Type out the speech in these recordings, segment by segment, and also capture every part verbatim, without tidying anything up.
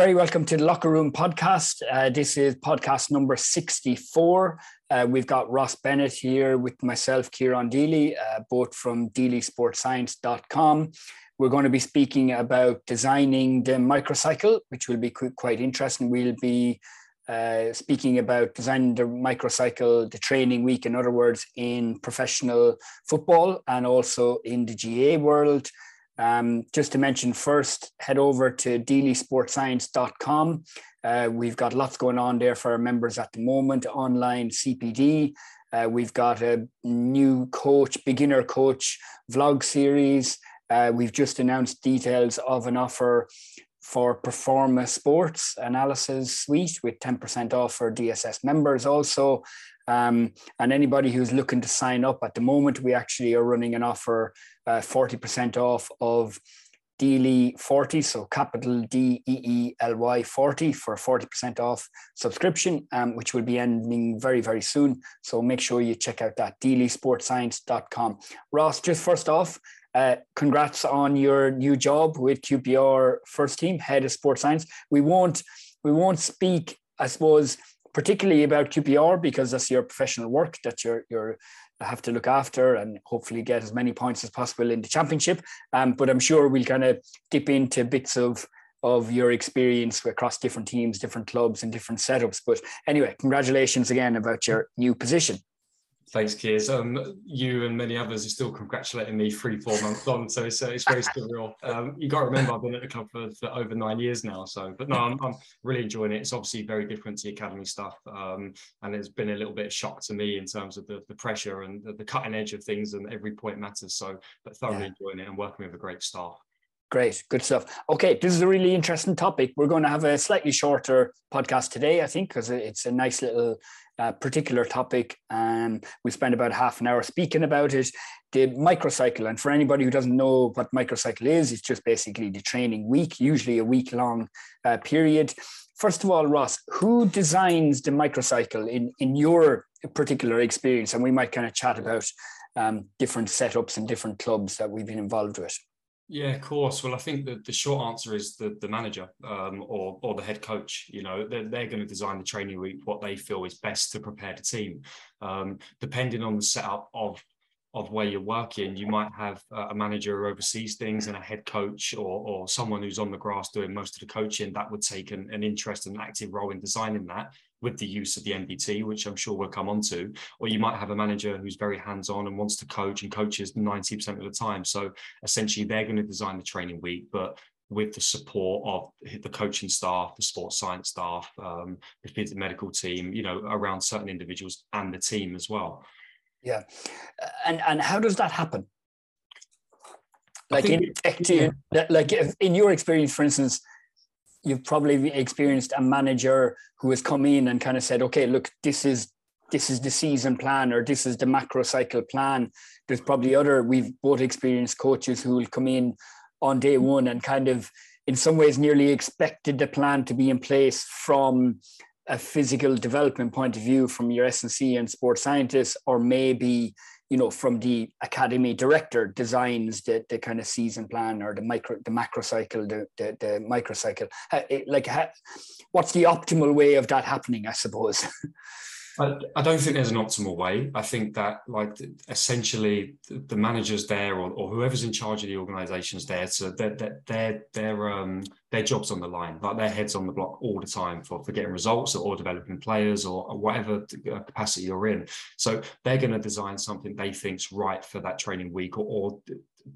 very welcome to the Locker Room Podcast. Uh, this is podcast number sixty-four. Uh, we've got Ross Bennett here with myself, Ciarán Deely, uh, both from Daily Sports Science dot com. We're going to be speaking about designing the microcycle, which will be qu- quite interesting. We'll be uh, speaking about designing the microcycle, the training week, in other words, in professional football and also in the G A A world. Um, just to mention first, head over to Daily Sports Science dot com. Uh, we've got lots going on there for our members at the moment, online C P D. Uh, we've got a new coach, beginner coach vlog series. Uh, we've just announced details of an offer for Performa Sports Analysis Suite with ten percent off for D S S members also. Um, and anybody who's looking to sign up at the moment, we actually are running an offer uh, forty percent off of Deely forty, so capital D E E L Y forty for forty percent off subscription, um, which will be ending very, very soon. So make sure you check out that, Daily Sports Science dot com. Ross, just first off, uh, congrats on your new job with Q P R First Team, Head of Sports Science. We won't, we won't speak, I suppose, particularly about Q P R, because that's your professional work that you you're have to look after and hopefully get as many points as possible in the championship. Um, but I'm sure we'll kind of dip into bits of, of your experience across different teams, different clubs and different setups. But anyway, congratulations again about your new position. Thanks, Ciarán. Um, you and many others are still congratulating me three, four months on, so it's, uh, it's very surreal. Um, you got to remember, I've been at the club for, for over nine years now, so but no, I'm, I'm really enjoying it. It's obviously very different to the academy stuff, um, and it's been a little bit of shock to me in terms of the, the pressure and the, the cutting edge of things, and every point matters. So, but thoroughly yeah. enjoying it and working with a great staff. Great, good stuff. Okay, this is a really interesting topic. We're going to have a slightly shorter podcast today, I think, because it's a nice little uh, particular topic. Um, we spent about half an hour speaking about it, the microcycle. And for anybody who doesn't know what microcycle is, it's just basically the training week, usually a week-long uh, period. First of all, Ross, who designs the microcycle in, in your particular experience? And we might kind of chat about um, different setups and different clubs that we've been involved with. Yeah, of course. Well, I think that the short answer is the, the manager um, or, or the head coach. You know, they're, they're going to design the training week, what they feel is best to prepare the team. Um, depending on the setup of of where you're working, you might have a manager who oversees things and a head coach or, or someone who's on the grass doing most of the coaching that would take an, an interest and active role in designing that, with the use of the M D T, which I'm sure we'll come on to. Or you might have a manager who's very hands-on and wants to coach and coaches ninety percent of the time. So essentially they're going to design the training week, but with the support of the coaching staff, the sports science staff, um, the medical team, you know, around certain individuals and the team as well. Yeah. And and how does that happen? Like, think, in, effective, yeah. like in your experience, for instance, you've probably experienced a manager who has come in and kind of said, okay, look, this is this is the season plan, or this is the macro cycle plan. There's probably other, we've both experienced coaches who will come in on day one and kind of in some ways nearly expected the plan to be in place from a physical development point of view from your S and C and sports scientists, or maybe, you know, from the academy director designs the, the kind of season plan or the micro, the macro cycle, the, the, the microcycle. Like, how, what's the optimal way of that happening, I suppose? I, I don't think there's an optimal way. I think that, like, essentially the manager's there, or, or whoever's in charge of the organisation's there, so they're, they're, they're, they're, um, their job's on the line, like their head's on the block all the time for, for getting results or, or developing players or, or whatever capacity you're in. So they're going to design something they think's right for that training week or, or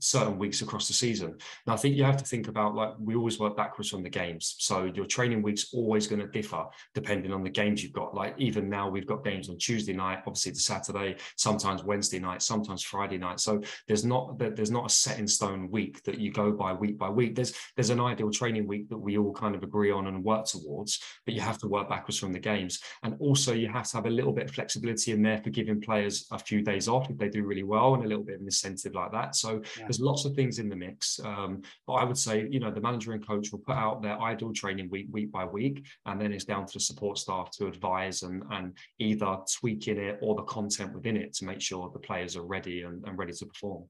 certain weeks across the season. Now, I think you have to think about, like, we always work backwards from the games. So your training week's always going to differ depending on the games you've got. Like, even now we've got games on Tuesday night, obviously to Saturday, sometimes Wednesday night, sometimes Friday night. So there's not there's not a set in stone week that you go by week by week. There's there's an ideal training week that we all kind of agree on and work towards, but you have to work backwards from the games. And also you have to have a little bit of flexibility in there for giving players a few days off if they do really well, and a little bit of an incentive like that. So yeah. There's lots of things in the mix, um, but I would say, you know, the manager and coach will put out their ideal training week, week by week, and then it's down to the support staff to advise and, and either tweaking it or the content within it to make sure the players are ready and, and ready to perform.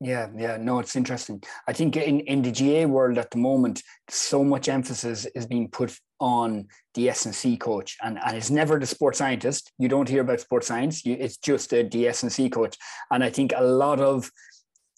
Yeah, yeah, no, it's interesting. I think in, in the G A A world at the moment, so much emphasis is being put on the S and C coach, and, and it's never the sports scientist. You don't hear about sports science. You, it's just a, the S and C coach. And I think a lot of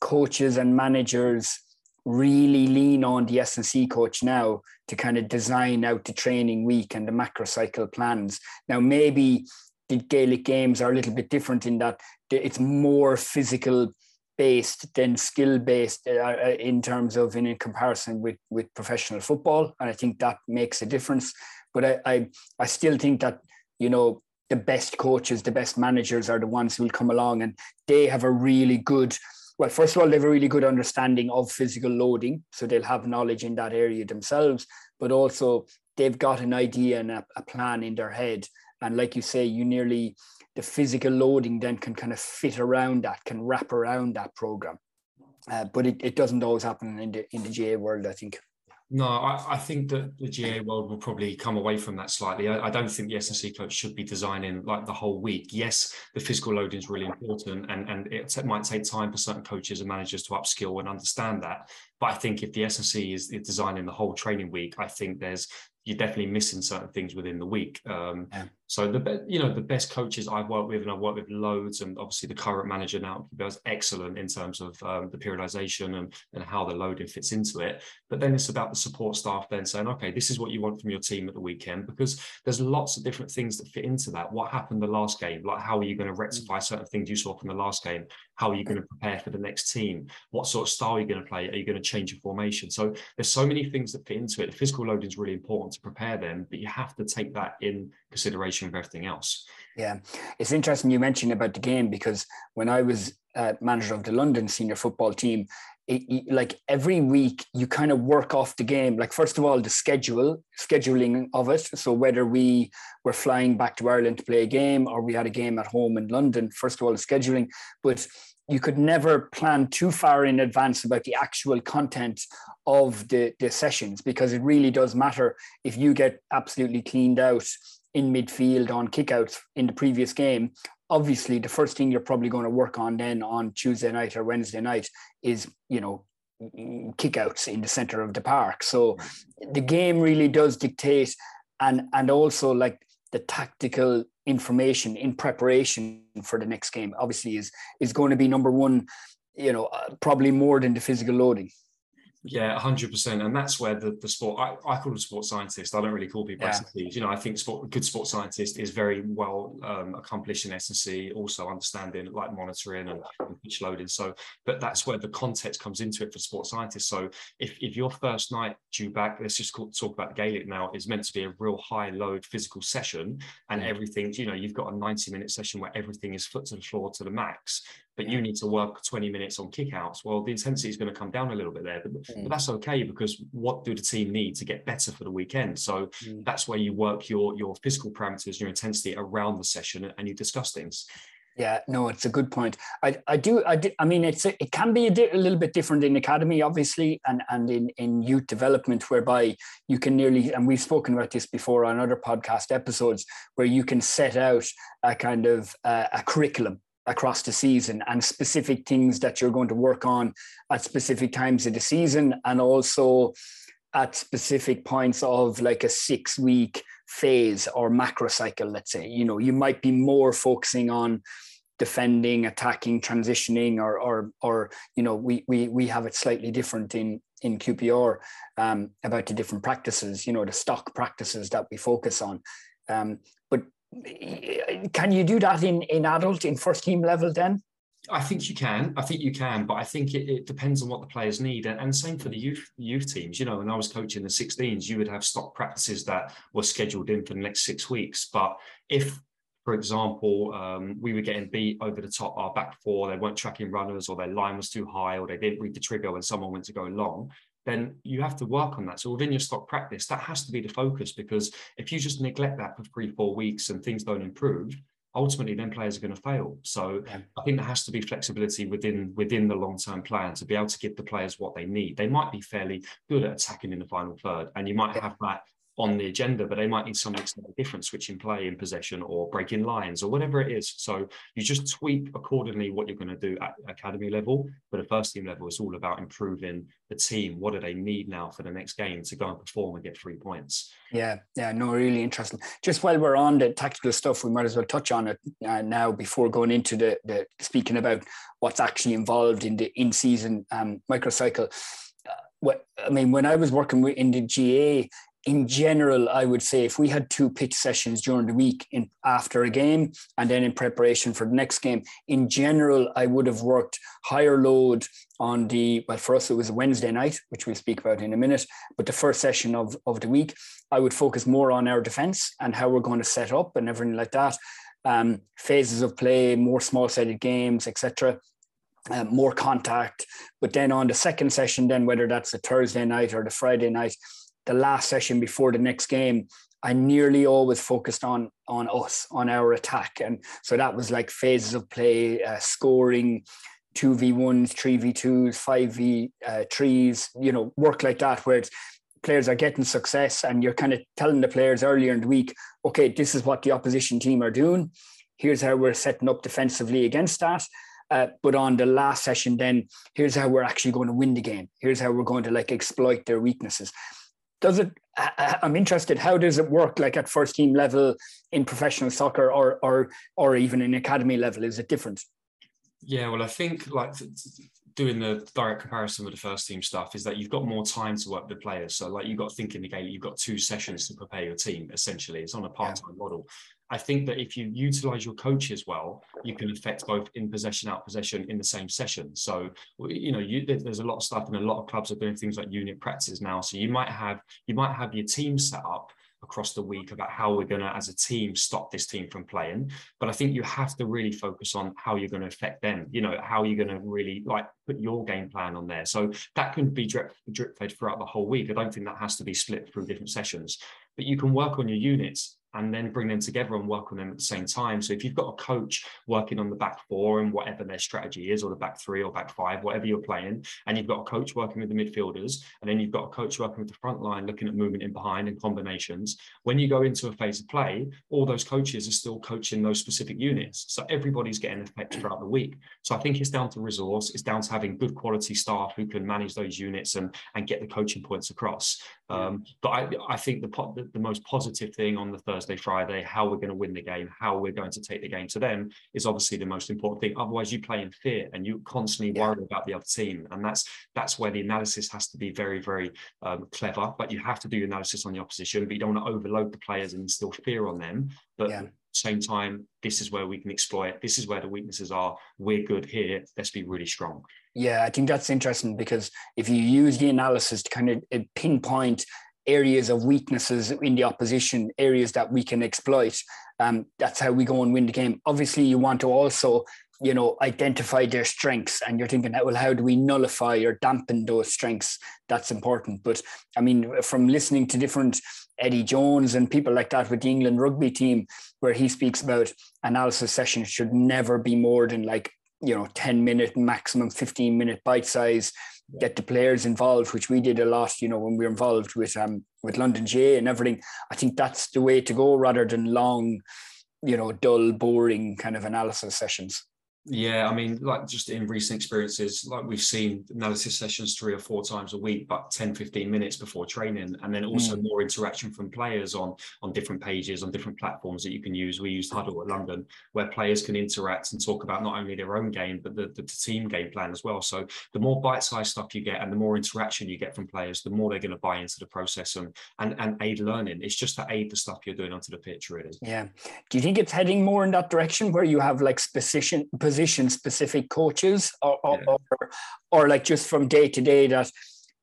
coaches and managers really lean on the S and C coach now to kind of design out the training week and the macro cycle plans. Now, maybe the Gaelic games are a little bit different in that it's more physical based than skill based uh, in terms of in, in comparison with, with professional football. And I think that makes a difference, but I, I, I still think that, you know, the best coaches, the best managers are the ones who will come along, and they have a really good, well, first of all, they have a really good understanding of physical loading. So they'll have knowledge in that area themselves, but also they've got an idea and a, a plan in their head. And like you say, you nearly, the physical loading then can kind of fit around that, can wrap around that program. Uh, but it, it doesn't always happen in the in the G A A world, I think. No, I, I think that the G A A world will probably come away from that slightly. I, I don't think the S and C coach should be designing like the whole week. Yes, the physical loading is really important, and, and it might take time for certain coaches and managers to upskill and understand that. But I think if the S and C is designing the whole training week, I think there's you're definitely missing certain things within the week. Um, yeah. So the you know the best coaches I've worked with, and I've worked with loads, and obviously the current manager now is excellent in terms of um, the periodization and, and how the loading fits into it. But then it's about the support staff then saying, okay, this is what you want from your team at the weekend, because there's lots of different things that fit into that. What happened the last game? Like, how are you going to rectify certain things you saw from the last game? How are you going to prepare for the next team? What sort of style are you going to play? Are you going to change your formation? So there's so many things that fit into it. The physical loading is really important to prepare them, but you have to take that in consideration of everything else. Yeah, it's interesting you mentioned about the game, because when I was uh, manager of the London senior football team, it, it, like every week you kind of work off the game. Like, first of all, the schedule, scheduling of it. So whether we were flying back to Ireland to play a game or we had a game at home in London, first of all, the scheduling. But you could never plan too far in advance about the actual content of the, the sessions, because it really does matter if you get absolutely cleaned out in midfield on kickouts in the previous game. Obviously, the first thing you're probably going to work on then on Tuesday night or Wednesday night is, you know, kickouts in the center of the park. So the game really does dictate, and and also like the tactical information in preparation for the next game obviously is is going to be number one, you know, uh, probably more than the physical loading. Yeah, one hundred percent. And that's where the, the sport, I, I call it a sports scientist. I don't really call people yeah. S and Cs. You know, I think sport, good sports scientist is very well um, accomplished in S and C, also understanding like monitoring and, and pitch loading. So, but that's where the context comes into it for sports scientists. So if, if your first night due back, let's just call, talk about Gaelic now, is meant to be a real high load physical session, and everything, you know, you've got a ninety minute session where everything is foot to the floor to the max, but you need to work twenty minutes on kickouts. Well, the intensity is going to come down a little bit there, but, mm. but that's okay, because what do the team need to get better for the weekend? So mm. that's where you work your, your physical parameters, your intensity around the session, and you discuss things. Yeah, no, it's a good point. I, I do, I do, I mean, it's a, it can be a, di- a little bit different in academy, obviously, and, and in, in youth development, whereby you can nearly, and we've spoken about this before on other podcast episodes, where you can set out a kind of uh, a curriculum across the season and specific things that you're going to work on at specific times of the season, and also at specific points of like a six week phase or macro cycle, let's say. You know, you might be more focusing on defending, attacking, transitioning, or, or, or you know, we, we, we have it slightly different in, in Q P R um, about the different practices, you know, the stock practices that we focus on. Um, but can you do that in, in adult, in first team level then? I think you can. I think you can, but I think it, it depends on what the players need, and, and same for the youth youth teams. You know, when I was coaching the sixteens, you would have stock practices that were scheduled in for the next six weeks. But if, for example, um, we were getting beat over the top, our back four, they weren't tracking runners, or their line was too high, or they didn't read the trigger when someone went to go long, then you have to work on that. So within your stock practice, that has to be the focus, because if you just neglect that for three, four weeks and things don't improve, ultimately then players are going to fail. So yeah. I think there has to be flexibility within within the long-term plan to be able to give the players what they need. They might be fairly good at attacking in the final third, and you might have that on the agenda, but they might need something slightly different, switching play in possession or breaking lines or whatever it is. So you just tweak accordingly what you're going to do at academy level. But at first team level, it's all about improving the team. What do they need now for the next game to go and perform and get three points? Yeah, yeah, no, really interesting. Just while we're on the tactical stuff, we might as well touch on it uh, now before going into the, the speaking about what's actually involved in the in-season um, microcycle. Uh, what, I mean, when I was working with, in the G A A, in general, I would say if we had two pitch sessions during the week in after a game and then in preparation for the next game, in general, I would have worked higher load on the, well, for us, it was a Wednesday night, which we'll speak about in a minute, but the first session of, of the week, I would focus more on our defense and how we're going to set up and everything like that. Um, phases of play, more small-sided games, et cetera, um, more contact. But then on the second session, then whether that's the Thursday night or the Friday night, the last session before the next game, I nearly always focused on on us, on our attack. And so that was like phases of play, uh, scoring, two v ones, three v twos, five v threes, you know, work like that, where it's, players are getting success and you're kind of telling the players earlier in the week, okay, this is what the opposition team are doing. Here's how we're setting up defensively against that. Uh, but on the last session then, here's how we're actually going to win the game. Here's how we're going to like exploit their weaknesses. Does it, I'm interested, how does it work like at first team level in professional soccer or or or even in academy level? Is it different? Yeah, well, I think like doing the direct comparison with the first team stuff is that you've got more time to work with the players. So like you've got to think in the game, you've got two sessions to prepare your team, essentially. It's on a part-time yeah. model. I think that if you utilize your coaches well, you can affect both in possession, out possession in the same session. So, you know, you, there's a lot of stuff and a lot of clubs are doing things like unit practices now. So you might have, you might have your team set up across the week about how we're going to, as a team, stop this team from playing. But I think you have to really focus on how you're going to affect them, you know, how you're going to really like put your game plan on there. So that can be drip, drip fed throughout the whole week. I don't think that has to be split through different sessions, but you can work on your units and then bring them together and work on them at the same time. So if you've got a coach working on the back four and whatever their strategy is, or the back three or back five, whatever you're playing, and you've got a coach working with the midfielders, and then you've got a coach working with the front line, looking at movement in behind and combinations, when you go into a phase of play, all those coaches are still coaching those specific units. So everybody's getting affected throughout the week. So I think it's down to resource. It's down to having good quality staff who can manage those units and, and get the coaching points across. Um, but I, I think the, po- the, the most positive thing on the third Thursday, Friday, how we're going to win the game, how we're going to take the game to them is obviously the most important thing. Otherwise, you play in fear and you constantly yeah. worry about the other team. And that's that's where the analysis has to be very, very um, clever. But you have to do your analysis on the opposition, but you don't want to overload the players and instill fear on them. But yeah. at the same time, this is where we can exploit. This is where the weaknesses are. We're good here. Let's be really strong. Yeah, I think that's interesting because if you use the analysis to kind of pinpoint areas of weaknesses in the opposition, areas that we can exploit. Um, that's how we go and win the game. Obviously, you want to also, you know, identify their strengths, and you're thinking, well, how do we nullify or dampen those strengths? That's important. But I mean, from listening to different Eddie Jones and people like that with the England rugby team, where he speaks about analysis sessions should never be more than like, you know, ten minute, maximum fifteen minute bite size, get the players involved, which we did a lot, you know, when we were involved with um with London G A A and everything. I think that's the way to go rather than long, you know, dull, boring kind of analysis sessions. Yeah, I mean, like just in recent experiences, like we've seen analysis sessions three or four times a week, but ten, fifteen minutes before training. And then also mm. more interaction from players on, on different pages, on different platforms that you can use. We used Huddle at London, where players can interact and talk about not only their own game, but the, the, the team game plan as well. So the more bite-sized stuff you get and the more interaction you get from players, the more they're going to buy into the process and, and, and aid learning. It's just to aid the stuff you're doing onto the pitch, really. Yeah. Do you think it's heading more in that direction where you have like specific position-specific coaches or or, yeah. or or like just from day to day that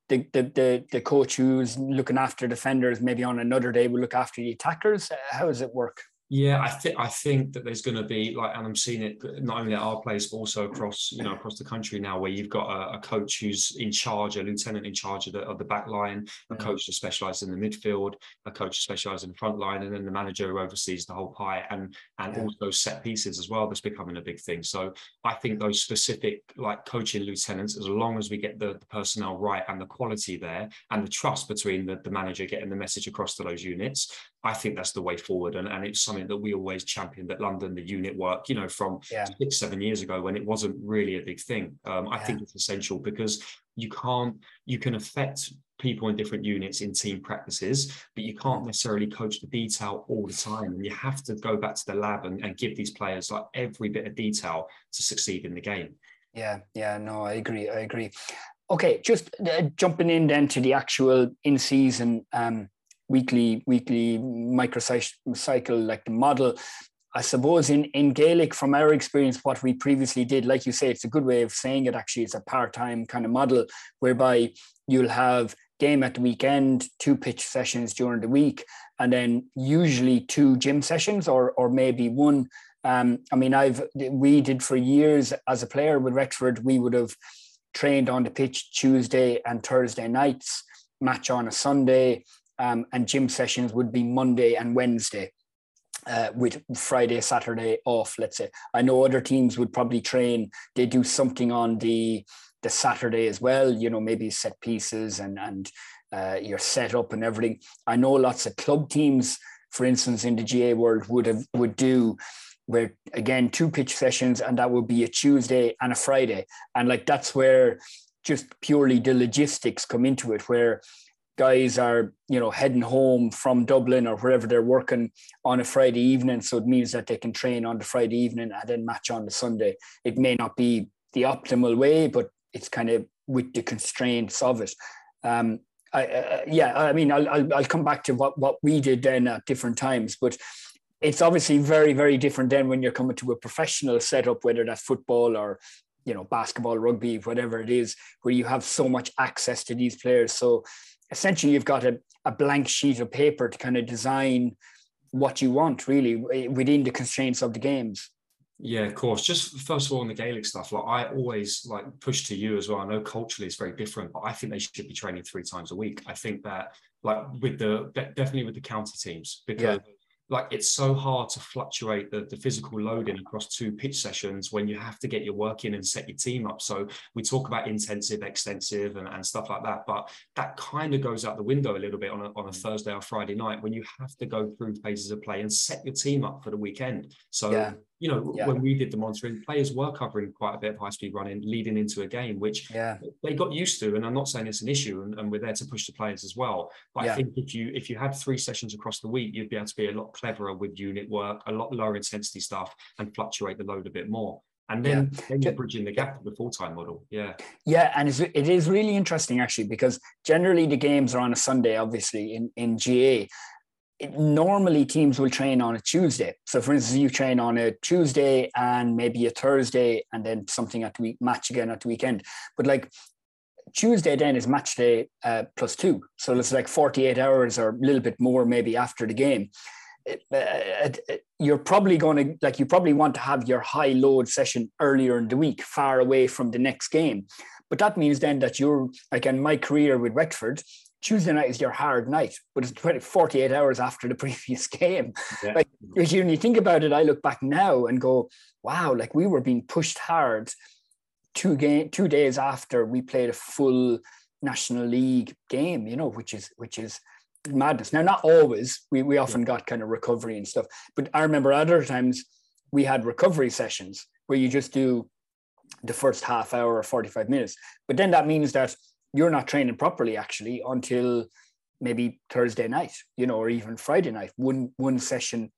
the, the the the coach who's looking after defenders maybe on another day will look after the attackers? How does it work? Yeah, I think I think that there's going to be, like, and I'm seeing it not only at our place, but also across, you know, across the country now, where you've got a, a coach who's in charge, a lieutenant in charge of the, of the back line, a yeah. coach who specialises in the midfield, a coach who specialises in the front line, and then the manager who oversees the whole pie, and and yeah. also set pieces as well. That's becoming a big thing. So I think those specific, like, coaching lieutenants, as long as we get the, the personnel right and the quality there and the trust between the, the manager getting the message across to those units, I think that's the way forward. And, and it's something that we always championed at London, the unit work, you know, from yeah. six, seven years ago when it wasn't really a big thing. Um, I yeah. think it's essential, because you can't, you can affect people in different units in team practices, but you can't necessarily coach the detail all the time. And you have to go back to the lab and, and give these players, like, every bit of detail to succeed in the game. Yeah, yeah, no, I agree, I agree. Okay, just uh, jumping in then to the actual in-season um weekly weekly microcycle, like the model, I suppose, in in Gaelic, from our experience, what we previously did, like you say, it's a good way of saying it, actually. It's a part-time kind of model whereby you'll have game at the weekend, two pitch sessions during the week, and then usually two gym sessions, or or maybe one. um I mean, I've we did for years as a player with Rexford, we would have trained on the pitch Tuesday and Thursday nights, match on a Sunday. Um, and gym sessions would be Monday and Wednesday, uh, with Friday, Saturday off, let's say. I know other teams would probably train, they do something on the the Saturday as well, you know, maybe set pieces and, and uh, your setup and everything. I know lots of club teams, for instance, in the G A A world would have would do, where, again, two pitch sessions, and that would be a Tuesday and a Friday. And, like, that's where just purely the logistics come into it, where guys are, you know, heading home from Dublin or wherever they're working on a Friday evening. So it means that they can train on the Friday evening and then match on the Sunday. It may not be the optimal way, but it's kind of with the constraints of it. Um, I, uh, yeah, I mean, I'll, I'll, I'll come back to what, what we did then at different times, but it's obviously very, very different then when you're coming to a professional setup, whether that's football or, you know, basketball, rugby, whatever it is, where you have so much access to these players. So essentially, you've got a, a blank sheet of paper to kind of design what you want, really, within the constraints of the games. Yeah, of course. Just first of all, on the Gaelic stuff, like, I always, like, push to you as well. I know culturally it's very different, but I think they should be training three times a week. I think that, like, with the definitely with the county teams, because yeah. like, it's so hard to fluctuate the, the physical loading across two pitch sessions when you have to get your work in and set your team up. So we talk about intensive, extensive, and, and stuff like that, but that kind of goes out the window a little bit on a, on a Thursday or Friday night when you have to go through phases of play and set your team up for the weekend. So yeah. you know, yeah. when we did the monitoring, players were covering quite a bit of high-speed running leading into a game, which yeah. they got used to. And I'm not saying it's an issue, and, and we're there to push the players as well. But yeah. I think if you if you had three sessions across the week, you'd be able to be a lot cleverer with unit work, a lot lower intensity stuff, and fluctuate the load a bit more. And then, yeah. then you're bridging the gap with the full-time model. Yeah. Yeah, and it's, it is really interesting, actually, because generally the games are on a Sunday, obviously, in, in G A A. It, normally teams will train on a Tuesday. So, for instance, you train on a Tuesday and maybe a Thursday, and then something at the week, match again at the weekend. But, like, Tuesday then is match day uh, plus two. So it's like forty-eight hours or a little bit more maybe after the game. It, it, it, you're probably going to, like, you probably want to have your high load session earlier in the week, far away from the next game. But that means then that you're, like, in my career with Rexford, Tuesday night is your hard night, but it's forty-eight hours after the previous game. Yeah. Like, when you think about it, I look back now and go, wow, like, we were being pushed hard two game, two days after we played a full National League game, you know, which is, which is madness. Now, not always, we, we often yeah. got kind of recovery and stuff, but I remember other times we had recovery sessions where you just do the first half hour or forty-five minutes. But then that means that you're not training properly, actually, until maybe Thursday night, you know, or even Friday night, one one session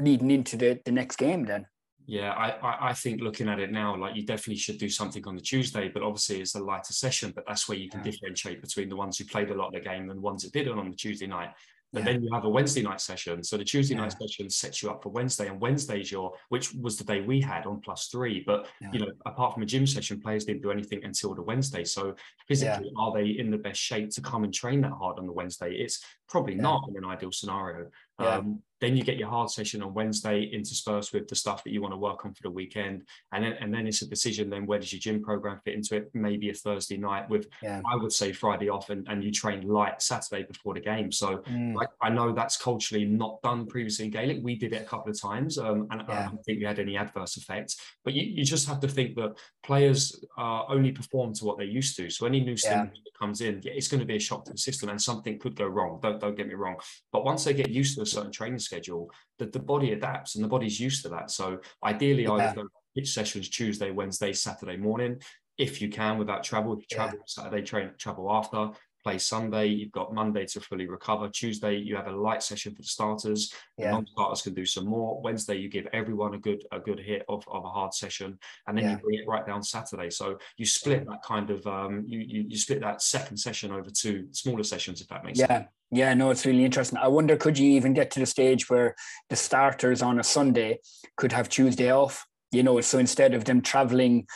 leading into the, the next game then. Yeah, I, I think looking at it now, like, you definitely should do something on the Tuesday, but obviously it's a lighter session, but that's where you can yeah. differentiate between the ones who played a lot of the game and the ones that didn't on the Tuesday night. But yeah. then you have a Wednesday night session. So the Tuesday yeah. night session sets you up for Wednesday, and Wednesday's your, which was the day we had on plus three. But, yeah. you know, apart from a gym session, players didn't do anything until the Wednesday. So physically, yeah. are they in the best shape to come and train that hard on the Wednesday? It's probably yeah. not in an ideal scenario. Yeah. Um, Then you get your hard session on Wednesday interspersed with the stuff that you want to work on for the weekend. And then, and then it's a decision then, where does your gym program fit into it? Maybe a Thursday night with, yeah. I would say Friday off, and, and you train light Saturday before the game. So mm. like, I know that's culturally not done previously in Gaelic. We did it a couple of times um, and yeah. I don't think we had any adverse effects, but you, you just have to think that players uh, only perform to what they're used to. So any new stimulus yeah. that comes in, yeah, it's going to be a shock to the system and something could go wrong. Don't, don't get me wrong. But once they get used to a certain training schedule, that the body adapts and the body's used to that. So ideally yeah. I would go pitch sessions Tuesday, Wednesday, Saturday morning, if you can, without travel. If you travel yeah. Saturday, train, travel after, play Sunday. You've got Monday to fully recover. Tuesday, you have a light session for the starters. Yeah. Non-starters can do some more. Wednesday, you give everyone a good a good hit of, of a hard session, and then yeah. you bring it right down Saturday. So you split yeah. that kind of um you, you you split that second session over two smaller sessions, if that makes yeah. sense. Yeah, no, it's really interesting. I wonder, could you even get to the stage where the starters on a Sunday could have Tuesday off? You know, so instead of them traveling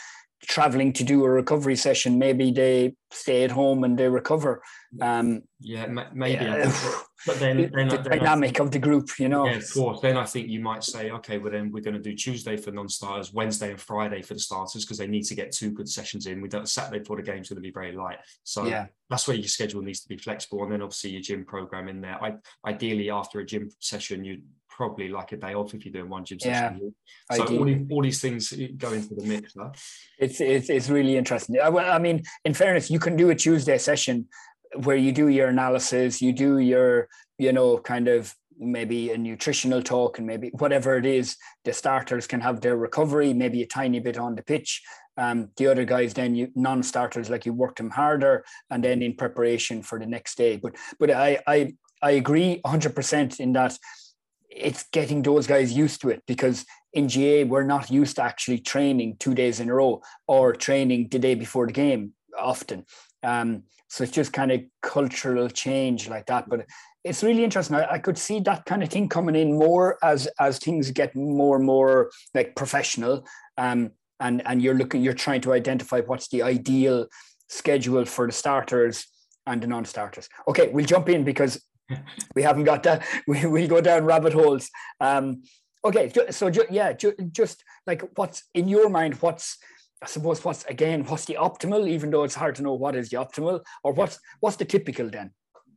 traveling to do a recovery session, maybe they stay at home and they recover. Um, yeah, maybe. Yeah. But then, then the then dynamic think, of the group, you know. Yeah, of course. Then I think you might say, okay, well then we're going to do Tuesday for non-starters, Wednesday and Friday for the starters, because they need to get two good sessions in. We don't, Saturday before the game's going to be very light. So yeah. that's where your schedule needs to be flexible. And then obviously your gym program in there. I, ideally, after a gym session, you'd probably like a day off if you're doing one gym yeah, session. So all these, all these things go into the mix. Huh? It's, it's it's really interesting. I, I mean, in fairness, you can do a Tuesday session where you do your analysis, you do your, you know, kind of maybe a nutritional talk, and maybe whatever it is, the starters can have their recovery, maybe a tiny bit on the pitch. Um, the other guys, then you non-starters, like you work them harder, and then in preparation for the next day. But but I I, I agree one hundred percent in that it's getting those guys used to it, because in G A A, we're not used to actually training two days in a row or training the day before the game often. Um, so it's just kind of cultural change like that. But it's really interesting. I, I could see that kind of thing coming in more as as things get more and more like professional. Um, and and you're looking, you're trying to identify what's the ideal schedule for the starters and the non-starters. Okay, we'll jump in because we haven't got that. We we go down rabbit holes. Um, okay, so ju- yeah, ju- just like what's in your mind? What's I suppose what's again what's the optimal? Even though it's hard to know what is the optimal, or what's what's the typical then?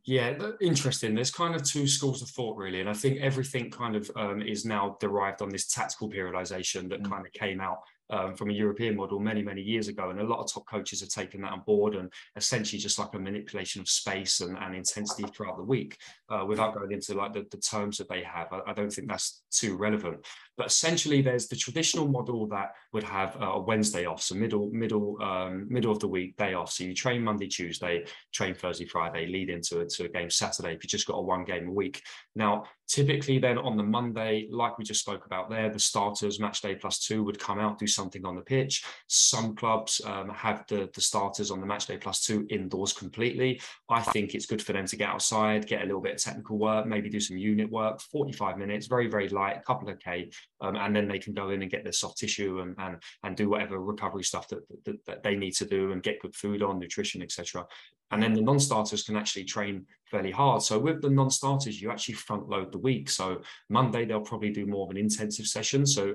Yeah, interesting. There's kind of two schools of thought, really. And I think everything kind of um, is now derived on this tactical periodization that mm. kind of came out um, from a European model many, many years ago. And a lot of top coaches have taken that on board, and essentially just like a manipulation of space and, and intensity throughout the week uh, without going into like the, the terms that they have. I, I don't think that's too relevant. But essentially, there's the traditional model that would have a Wednesday off, so middle, middle, um, middle of the week day off. So you train Monday, Tuesday, train Thursday, Friday, lead into a, to a game Saturday if you just got a one game a week. Now, typically, then on the Monday, like we just spoke about there, the starters match day plus two would come out, do something on the pitch. Some clubs um, have the, the starters on the match day plus two indoors completely. I think it's good for them to get outside, get a little bit of technical work, maybe do some unit work, forty-five minutes, very, very light, a couple of K. Um, and then they can go in and get their soft tissue and and, and do whatever recovery stuff that, that, that they need to do, and get good food on, nutrition, et cetera. And then the non-starters can actually train fairly hard. So with the non-starters, you actually front load the week. So Monday, they'll probably do more of an intensive session. So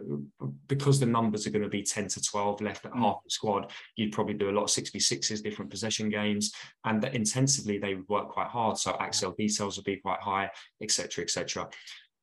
because the numbers are going to be ten to twelve left at mm. half the squad, you'd probably do a lot of sixty-sixes, different possession games. And that intensively, they would work quite hard. So axial details would be quite high, et cetera, et cetera.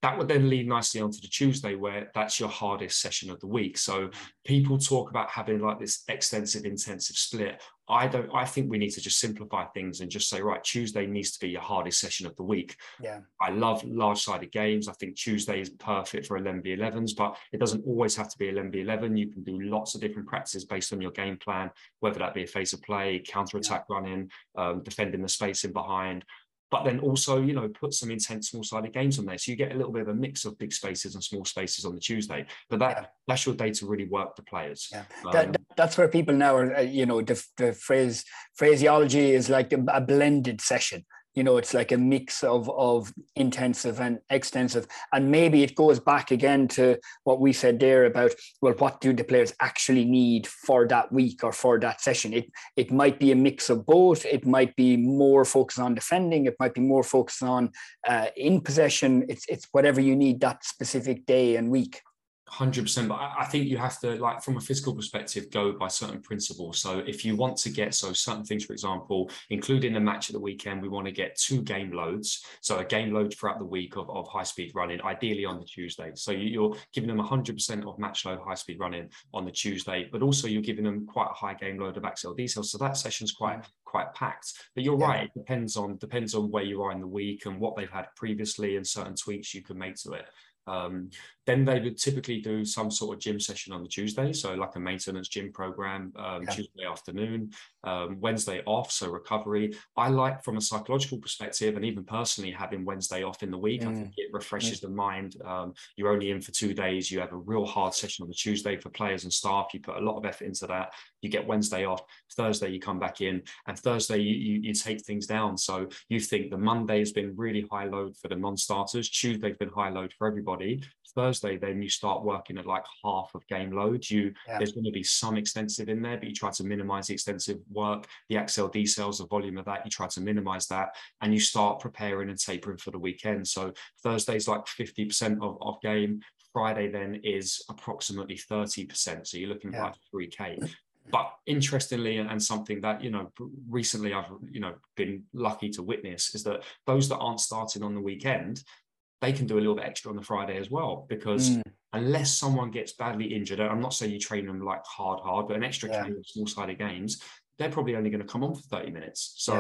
That would then lead nicely onto the Tuesday, where that's your hardest session of the week. So people talk about having like this extensive, intensive split. I don't, I think we need to just simplify things and just say, right, Tuesday needs to be your hardest session of the week. Yeah. I love large sided games. I think Tuesday is perfect for eleven v elevens, but it doesn't always have to be eleven v eleven. You can do lots of different practices based on your game plan, whether that be a phase of play, counter attack yeah. running, um, defending the space in behind. But then also, you know, put some intense small-sided games on there. So you get a little bit of a mix of big spaces and small spaces on the Tuesday. But that, yeah. that's your day to really work the players. Yeah. Um, that, that, that's where people now are, you know, the, the phrase phraseology is like a blended session. You know, it's like a mix of of intensive and extensive. And maybe it goes back again to what we said there about, well, what do the players actually need for that week or for that session? It it might be a mix of both. It might be more focus on defending. It might be more focus on uh, in possession. It's it's whatever you need that specific day and week. one hundred percent. But I think you have to, like, from a physical perspective, go by certain principles. So if you want to get, so certain things, for example, including the match at the weekend, we want to get two game loads. So a game load throughout the week of, of high speed running, ideally on the Tuesday. So you're giving them one hundred percent of match load high speed running on the Tuesday, but also you're giving them quite a high game load of axial details. So that session's quite quite packed. But you're yeah. right, it depends on depends on where you are in the week and what they've had previously and certain tweaks you can make to it. Um, then they would typically do some sort of gym session on the Tuesday. So like a maintenance gym program, um, yeah. Tuesday afternoon, um, Wednesday off. So recovery. I like, from a psychological perspective and even personally, having Wednesday off in the week. Mm. I think it refreshes yeah. the mind. Um, you're only in for two days. You have a real hard session on the Tuesday for players and staff. You put a lot of effort into that. You get Wednesday off. Thursday, you come back in, and Thursday you, you, you take things down. So you think the Monday has been really high load for the non-starters. Tuesday's been high load for everybody. Thursday, then you start working at like half of game load. You yeah. there's going to be some extensive in there, but you try to minimize the extensive work, the axial decels, the volume of that. You try to minimize that, and you start preparing and tapering for the weekend. So Thursday's like fifty percent of, of game. Friday then is approximately thirty percent. So you're looking yeah. at like three K. But interestingly, and something that, you know, recently I've, you know, been lucky to witness, is that those that aren't starting on the weekend, they can do a little bit extra on the Friday as well, because mm. unless someone gets badly injured, I'm not saying you train them like hard, hard, but an extra yeah. game of small-sided games, they're probably only going to come on for thirty minutes. So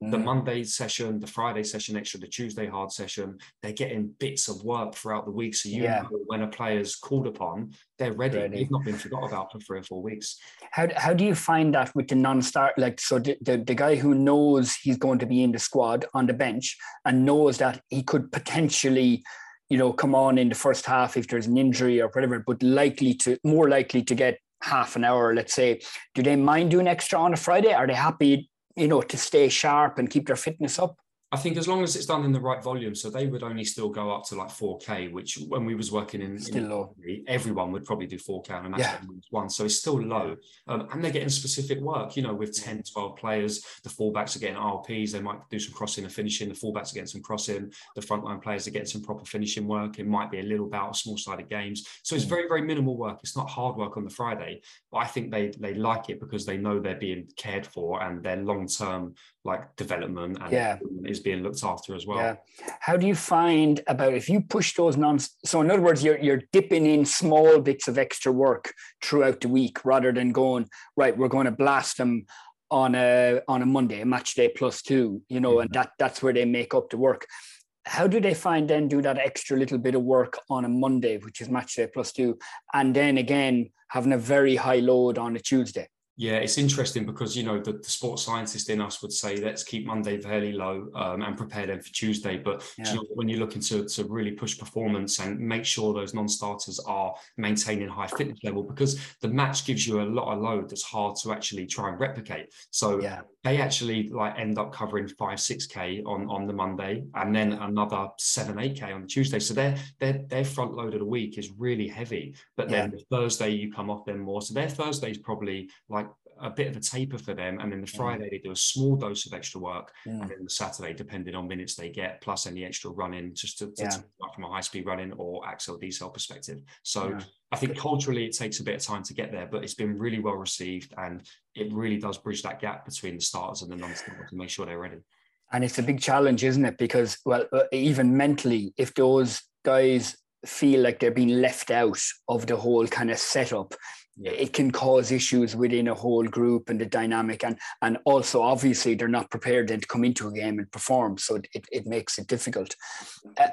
yeah. mm. the Monday session, the Friday session extra, the Tuesday hard session, they're getting bits of work throughout the week. So you yeah. know when a player's called upon, they're ready. ready. They've not been forgot about for three or four weeks. How how do you find that with the non-start? Like, so the, the, the guy who knows he's going to be in the squad on the bench and knows that he could potentially, you know, come on in the first half if there's an injury or whatever, but likely to more likely to get half an hour, let's say. Do they mind doing extra on a Friday? Are they happy, you know, to stay sharp and keep their fitness up? I think as long as it's done in the right volume, so they would only still go up to like four K, which when we was working in, still in low. Everyone would probably do four K on a match yeah. one, so it's still low. Um, and they're getting specific work, you know, with ten, twelve players. The fullbacks are getting R Ps. They might do some crossing and finishing. The fullbacks are getting some crossing. The frontline players are getting some proper finishing work. It might be a little bout of small-sided games. So it's very, very minimal work. It's not hard work on the Friday, but I think they they like it because they know they're being cared for and their long-term like development and yeah. is being looked after as well. Yeah. How do you find about if you push those non? So in other words, you're you're dipping in small bits of extra work throughout the week rather than going right. We're going to blast them on a on a Monday, a match day plus two. You know, yeah. and that that's where they make up the work. How do they find then do that extra little bit of work on a Monday, which is match day plus two, and then again having a very high load on a Tuesday? Yeah, it's interesting because, you know, the, the sports scientist in us would say, let's keep Monday fairly low um, and prepare them for Tuesday. But yeah. you know, when you're looking to, to really push performance and make sure those non-starters are maintaining high fitness level, because the match gives you a lot of load that's hard to actually try and replicate. So yeah. they actually like end up covering five, six K on, on the Monday and then another seven, eight K on the Tuesday. So their, their, their front load of the week is really heavy, but then yeah. Thursday you come off them more. So their Thursday is probably like a bit of a taper for them. And then the Friday, yeah. they do a small dose of extra work. Yeah. And then the Saturday, depending on minutes they get, plus any extra running just to, to, yeah. to from a high speed running or axial decel perspective. So yeah. I think culturally it takes a bit of time to get there, but it's been really well received and it really does bridge that gap between the starters and the non-starters and make sure they're ready. And it's a big challenge, isn't it? Because, well, even mentally, if those guys feel like they're being left out of the whole kind of setup, yeah. it can cause issues within a whole group and the dynamic. And and also, obviously, they're not prepared then to come into a game and perform. So it, it makes it difficult.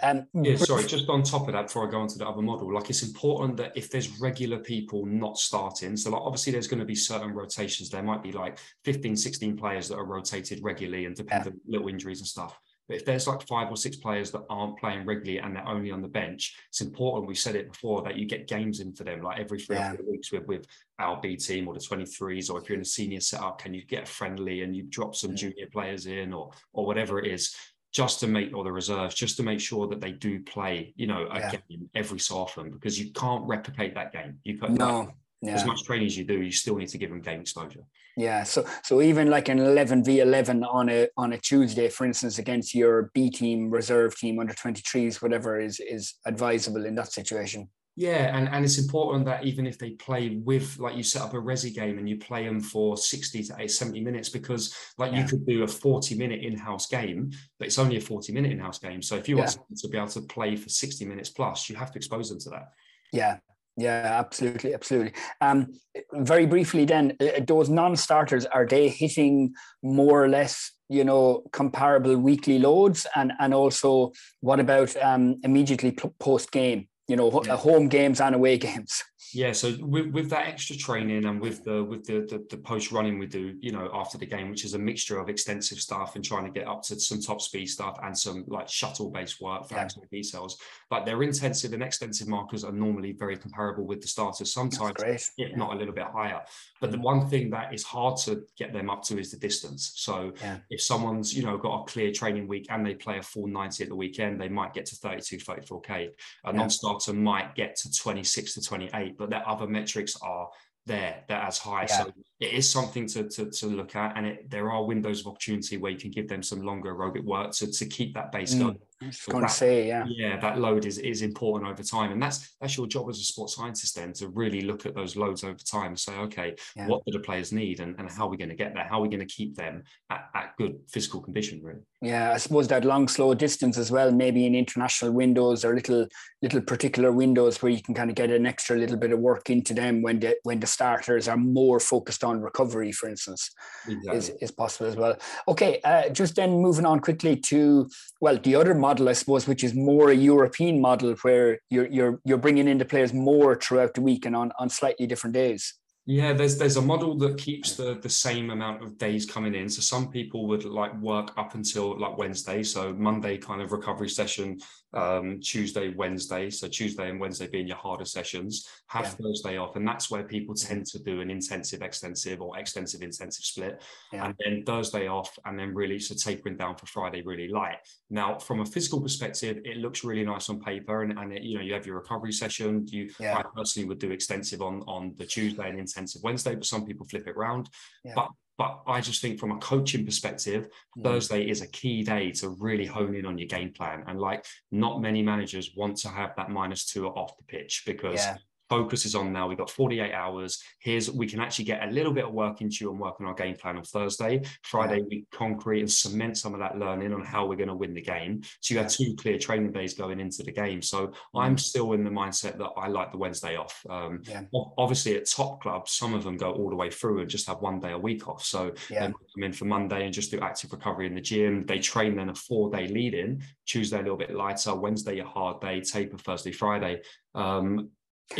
Um, yeah, sorry, just on top of that, before I go on to the other model, like it's important that if there's regular people not starting, so like obviously there's going to be certain rotations. There might be like fifteen, sixteen players that are rotated regularly and dependent yeah. on little injuries and stuff. But if there's like five or six players that aren't playing regularly and they're only on the bench, it's important, we said it before, that you get games in for them, like every three yeah. or four weeks with, with our B team or the twenty-threes, or if you're in a senior setup, can you get a friendly and you drop some yeah. junior players in or or whatever it is, just to make, or the reserves, just to make sure that they do play, you know, a yeah. game every so often, because you can't replicate that game. You can't. No. Like, Yeah. As much training as you do, you still need to give them game exposure. Yeah, so so even like an eleven v eleven on a on a Tuesday, for instance, against your B team, reserve team, under twenty-threes, whatever is is advisable in that situation. Yeah, and, and it's important that even if they play with, like you set up a resi game and you play them for sixty to seventy minutes, because like yeah. you could do a forty minute in-house game, but it's only a forty minute in-house game. So if you yeah. want someone to be able to play for sixty minutes plus, you have to expose them to that. Yeah. Yeah, absolutely, absolutely. Um, very briefly then, those non-starters, are they hitting more or less, you know, comparable weekly loads? And and also, what about um, immediately post-game, you know, home games and away games? Yeah, so with, with that extra training and with the with the, the, the post-running we do, you know, after the game, which is a mixture of extensive stuff and trying to get up to some top speed stuff and some like shuttle-based work for yeah. active B cells. But their intensive and extensive markers are normally very comparable with the starters, sometimes if yeah. not a little bit higher. But mm-hmm. the one thing that is hard to get them up to is the distance. So yeah. if someone's, you know, got a clear training week and they play a full ninety at the weekend, they might get to thirty-two, thirty-four K. A yeah. non-starter might get to twenty-six to twenty-eight, but their other metrics are there, they're as high. Yeah. So it is something to, to, to look at. And it, there are windows of opportunity where you can give them some longer aerobic work to, to keep that base going. Mm, I was going to say, yeah. Yeah, that load is, is important over time. And that's that's your job as a sports scientist then, to really look at those loads over time and say, okay, yeah. what do the players need and, and how are we going to get there? How are we going to keep them at, at good physical condition, really? Yeah, I suppose that long, slow distance as well, maybe in international windows or little little particular windows where you can kind of get an extra little bit of work into them when the, when the starters are more focused on recovery, for instance, exactly. is, is possible as well. Okay, uh, just then moving on quickly to, well, the other model, I suppose, which is more a European model where you're you're you're bringing in the players more throughout the week and on, on slightly different days. Yeah, there's there's a model that keeps the, the same amount of days coming in. So some people would like work up until like Wednesday. So Monday kind of recovery session, um, Tuesday, Wednesday. So Tuesday and Wednesday being your harder sessions, have yeah. Thursday off. And that's where people tend to do an intensive, extensive or extensive, intensive split. Yeah. And then Thursday off and then really so tapering down for Friday really light. Now, from a physical perspective, it looks really nice on paper. And, and it, you know, you have your recovery session. You yeah. I personally would do extensive on, on the Tuesday and intensive Wednesday, but some people flip it around. Yeah. But but I just think from a coaching perspective, mm. Thursday is a key day to really hone in on your game plan. And like not many managers want to have that minus two off the pitch because yeah. focus is on now. We've got forty-eight hours. Here's we can actually get a little bit of work into and work on our game plan on Thursday. Friday, yeah. we concrete and cement some of that learning on how we're going to win the game. So you yeah. have two clear training days going into the game. So mm. I'm still in the mindset that I like the Wednesday off. Um, yeah. Obviously, at top clubs, some of them go all the way through and just have one day a week off. So yeah. they come in for Monday and just do active recovery in the gym. They train then a four-day lead-in. Tuesday, a little bit lighter. Wednesday, a hard day. Taper Thursday, Friday. Um,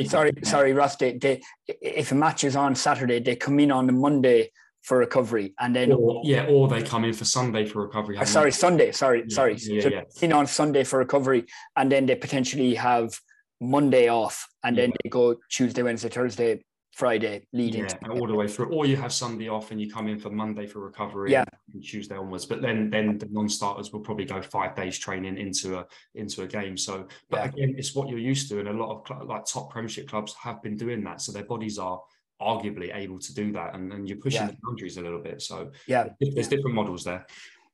Sorry, sorry, Ross. They, they, if a match is on Saturday, they come in on the Monday for recovery, and then or, yeah, or they come in for Sunday for recovery. Uh, sorry, they? Sunday. Sorry, yeah, sorry. Yeah, so yeah. in on Sunday for recovery, and then they potentially have Monday off, and yeah. then they go Tuesday, Wednesday, Thursday, Friday, leading yeah, all the way through. Or you have Sunday off and you come in for Monday for recovery yeah. and Tuesday onwards. But then then the non-starters will probably go five days training into a into a game. So, but yeah. again, it's what you're used to. And a lot of like top premiership clubs have been doing that. So their bodies are arguably able to do that. And, and you're pushing yeah. the boundaries a little bit. So yeah, there's different models there.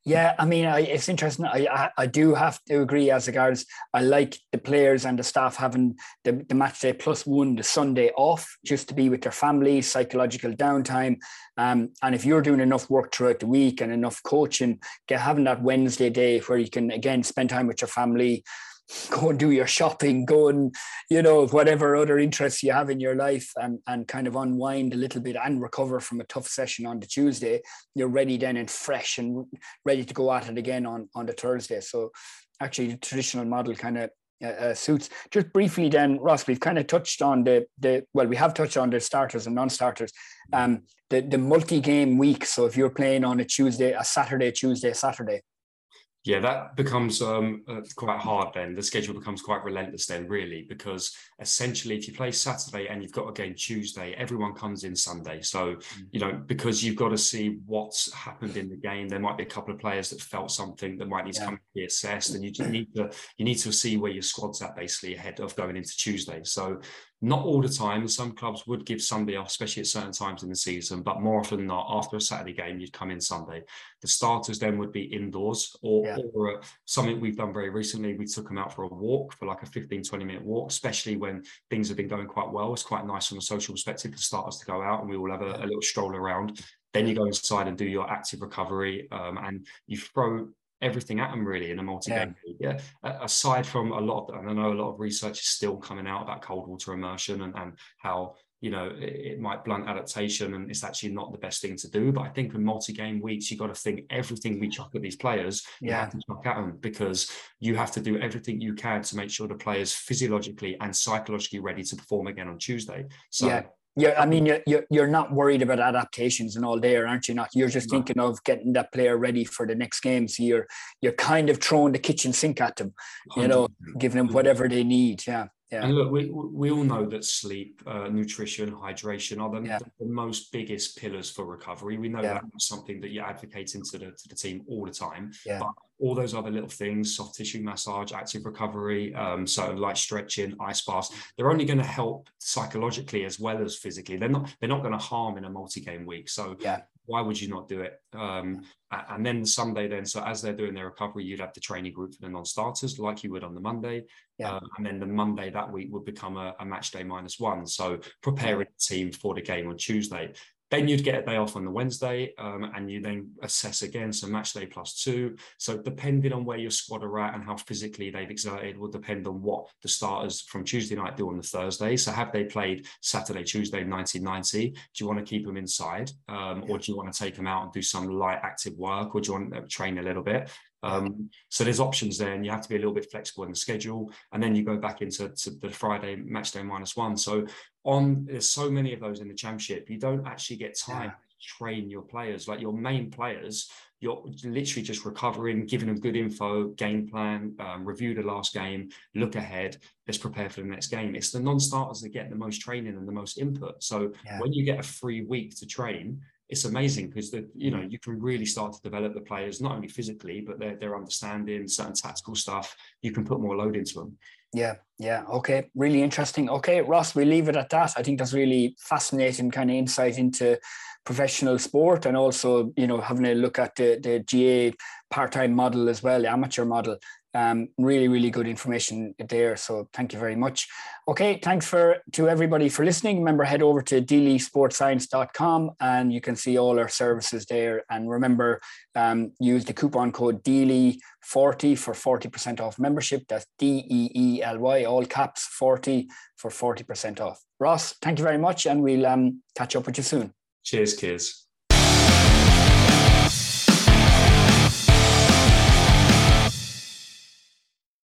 Yeah, I mean, I, it's interesting. I, I I do have to agree as regards, I like the players and the staff having the, the match day plus one, the Sunday off, just to be with their family, psychological downtime. Um, and if you're doing enough work throughout the week and enough coaching, get, having that Wednesday day where you can, again, spend time with your family, go and do your shopping, go and, you know, whatever other interests you have in your life and, and kind of unwind a little bit and recover from a tough session on the Tuesday, you're ready then and fresh and ready to go at it again on, on the Thursday. So actually the traditional model kind of uh, uh, suits. Just briefly then, Ross, we've kind of touched on the, the well, we have touched on the starters and non-starters, um, the, the multi-game week. So if you're playing on a Tuesday, a Saturday, Tuesday, Saturday, Yeah, that becomes um, uh, quite hard then. The schedule becomes quite relentless then, really, because essentially if you play Saturday and you've got a game Tuesday, everyone comes in Sunday. So, you know, because you've got to see what's happened in the game. There might be a couple of players that felt something that might need to yeah. come and be assessed. And you just need to you need to see where your squad's at, basically, ahead of going into Tuesday. So not all the time. Some clubs would give Sunday off, especially at certain times in the season, but more often than not, after a Saturday game, you'd come in Sunday. The starters then would be indoors or, yeah. or something we've done very recently. We took them out for a walk, for like a fifteen, twenty minute walk, especially when things have been going quite well. It's quite nice from a social perspective for starters to go out and we all have a, a little stroll around. Then you go inside and do your active recovery um, and you throw everything at them really in a multi-game yeah. league. Yeah. Aside from a lot of, and I know a lot of research is still coming out about cold water immersion and, and how, you know, it, it might blunt adaptation and it's actually not the best thing to do. But I think in multi-game weeks, you've got to think everything we chuck at these players, yeah. you have to chuck at them because you have to do everything you can to make sure the player's physiologically and psychologically ready to perform again on Tuesday. So yeah. Yeah, I mean, you're, you're not worried about adaptations and all there, aren't you not? You're just thinking of getting that player ready for the next game. So you're, you're kind of throwing the kitchen sink at them, you know, giving them whatever they need. Yeah. Yeah. And look, we we all know that sleep, uh, nutrition, hydration are the, yeah. the most biggest pillars for recovery. We know yeah. that's something that you're advocating to the, to the team all the time. Yeah. But all those other little things, soft tissue massage, active recovery, um, so light stretching, ice baths, they're only going to help psychologically as well as physically. They're not they're not going to harm in a multi-game week. So yeah. why would you not do it? Um, and then Sunday then, so as they're doing their recovery, you'd have the training group for the non-starters like you would on the Monday. Yeah. Uh, and then the Monday that week would become a, a match day minus one. So preparing the team for the game on Tuesday. Then you'd get a day off on the Wednesday um, and you then assess again. So match day plus two. So depending on where your squad are at and how physically they've exerted will depend on what the starters from Tuesday night do on the Thursday. So have they played Saturday, Tuesday, nineteen ninety? Do you want to keep them inside? Um, or do you want to take them out and do some light active work? Or do you want to train a little bit? Um, so there's options there and you have to be a little bit flexible in the schedule. And then you go back into to the Friday match day minus one. So on there's so many of those in the championship, you don't actually get time yeah. to train your players. Like your main players, you're literally just recovering, giving them good info, game plan, um, review the last game, look ahead, let's prepare for the next game. It's the non-starters that get the most training and the most input. So yeah. when you get a free week to train, it's amazing because the you know you can really start to develop the players not only physically but their their understanding certain tactical stuff. You can put more load into them. Yeah, yeah, okay, really interesting. Okay, Ross, we leave it at that. I think that's really fascinating kind of insight into professional sport and also you know having a look at the the G A A part-time model as well, the amateur model. Um, really, really good information there. So thank you very much. Okay, thanks for to everybody for listening. Remember, head over to Deely Sports Science dot com and you can see all our services there. And remember, um, use the coupon code DEELY forty for forty percent off membership. That's D E E L Y, all caps, forty for forty percent off. Ross, thank you very much and we'll um, catch up with you soon. Cheers, kids.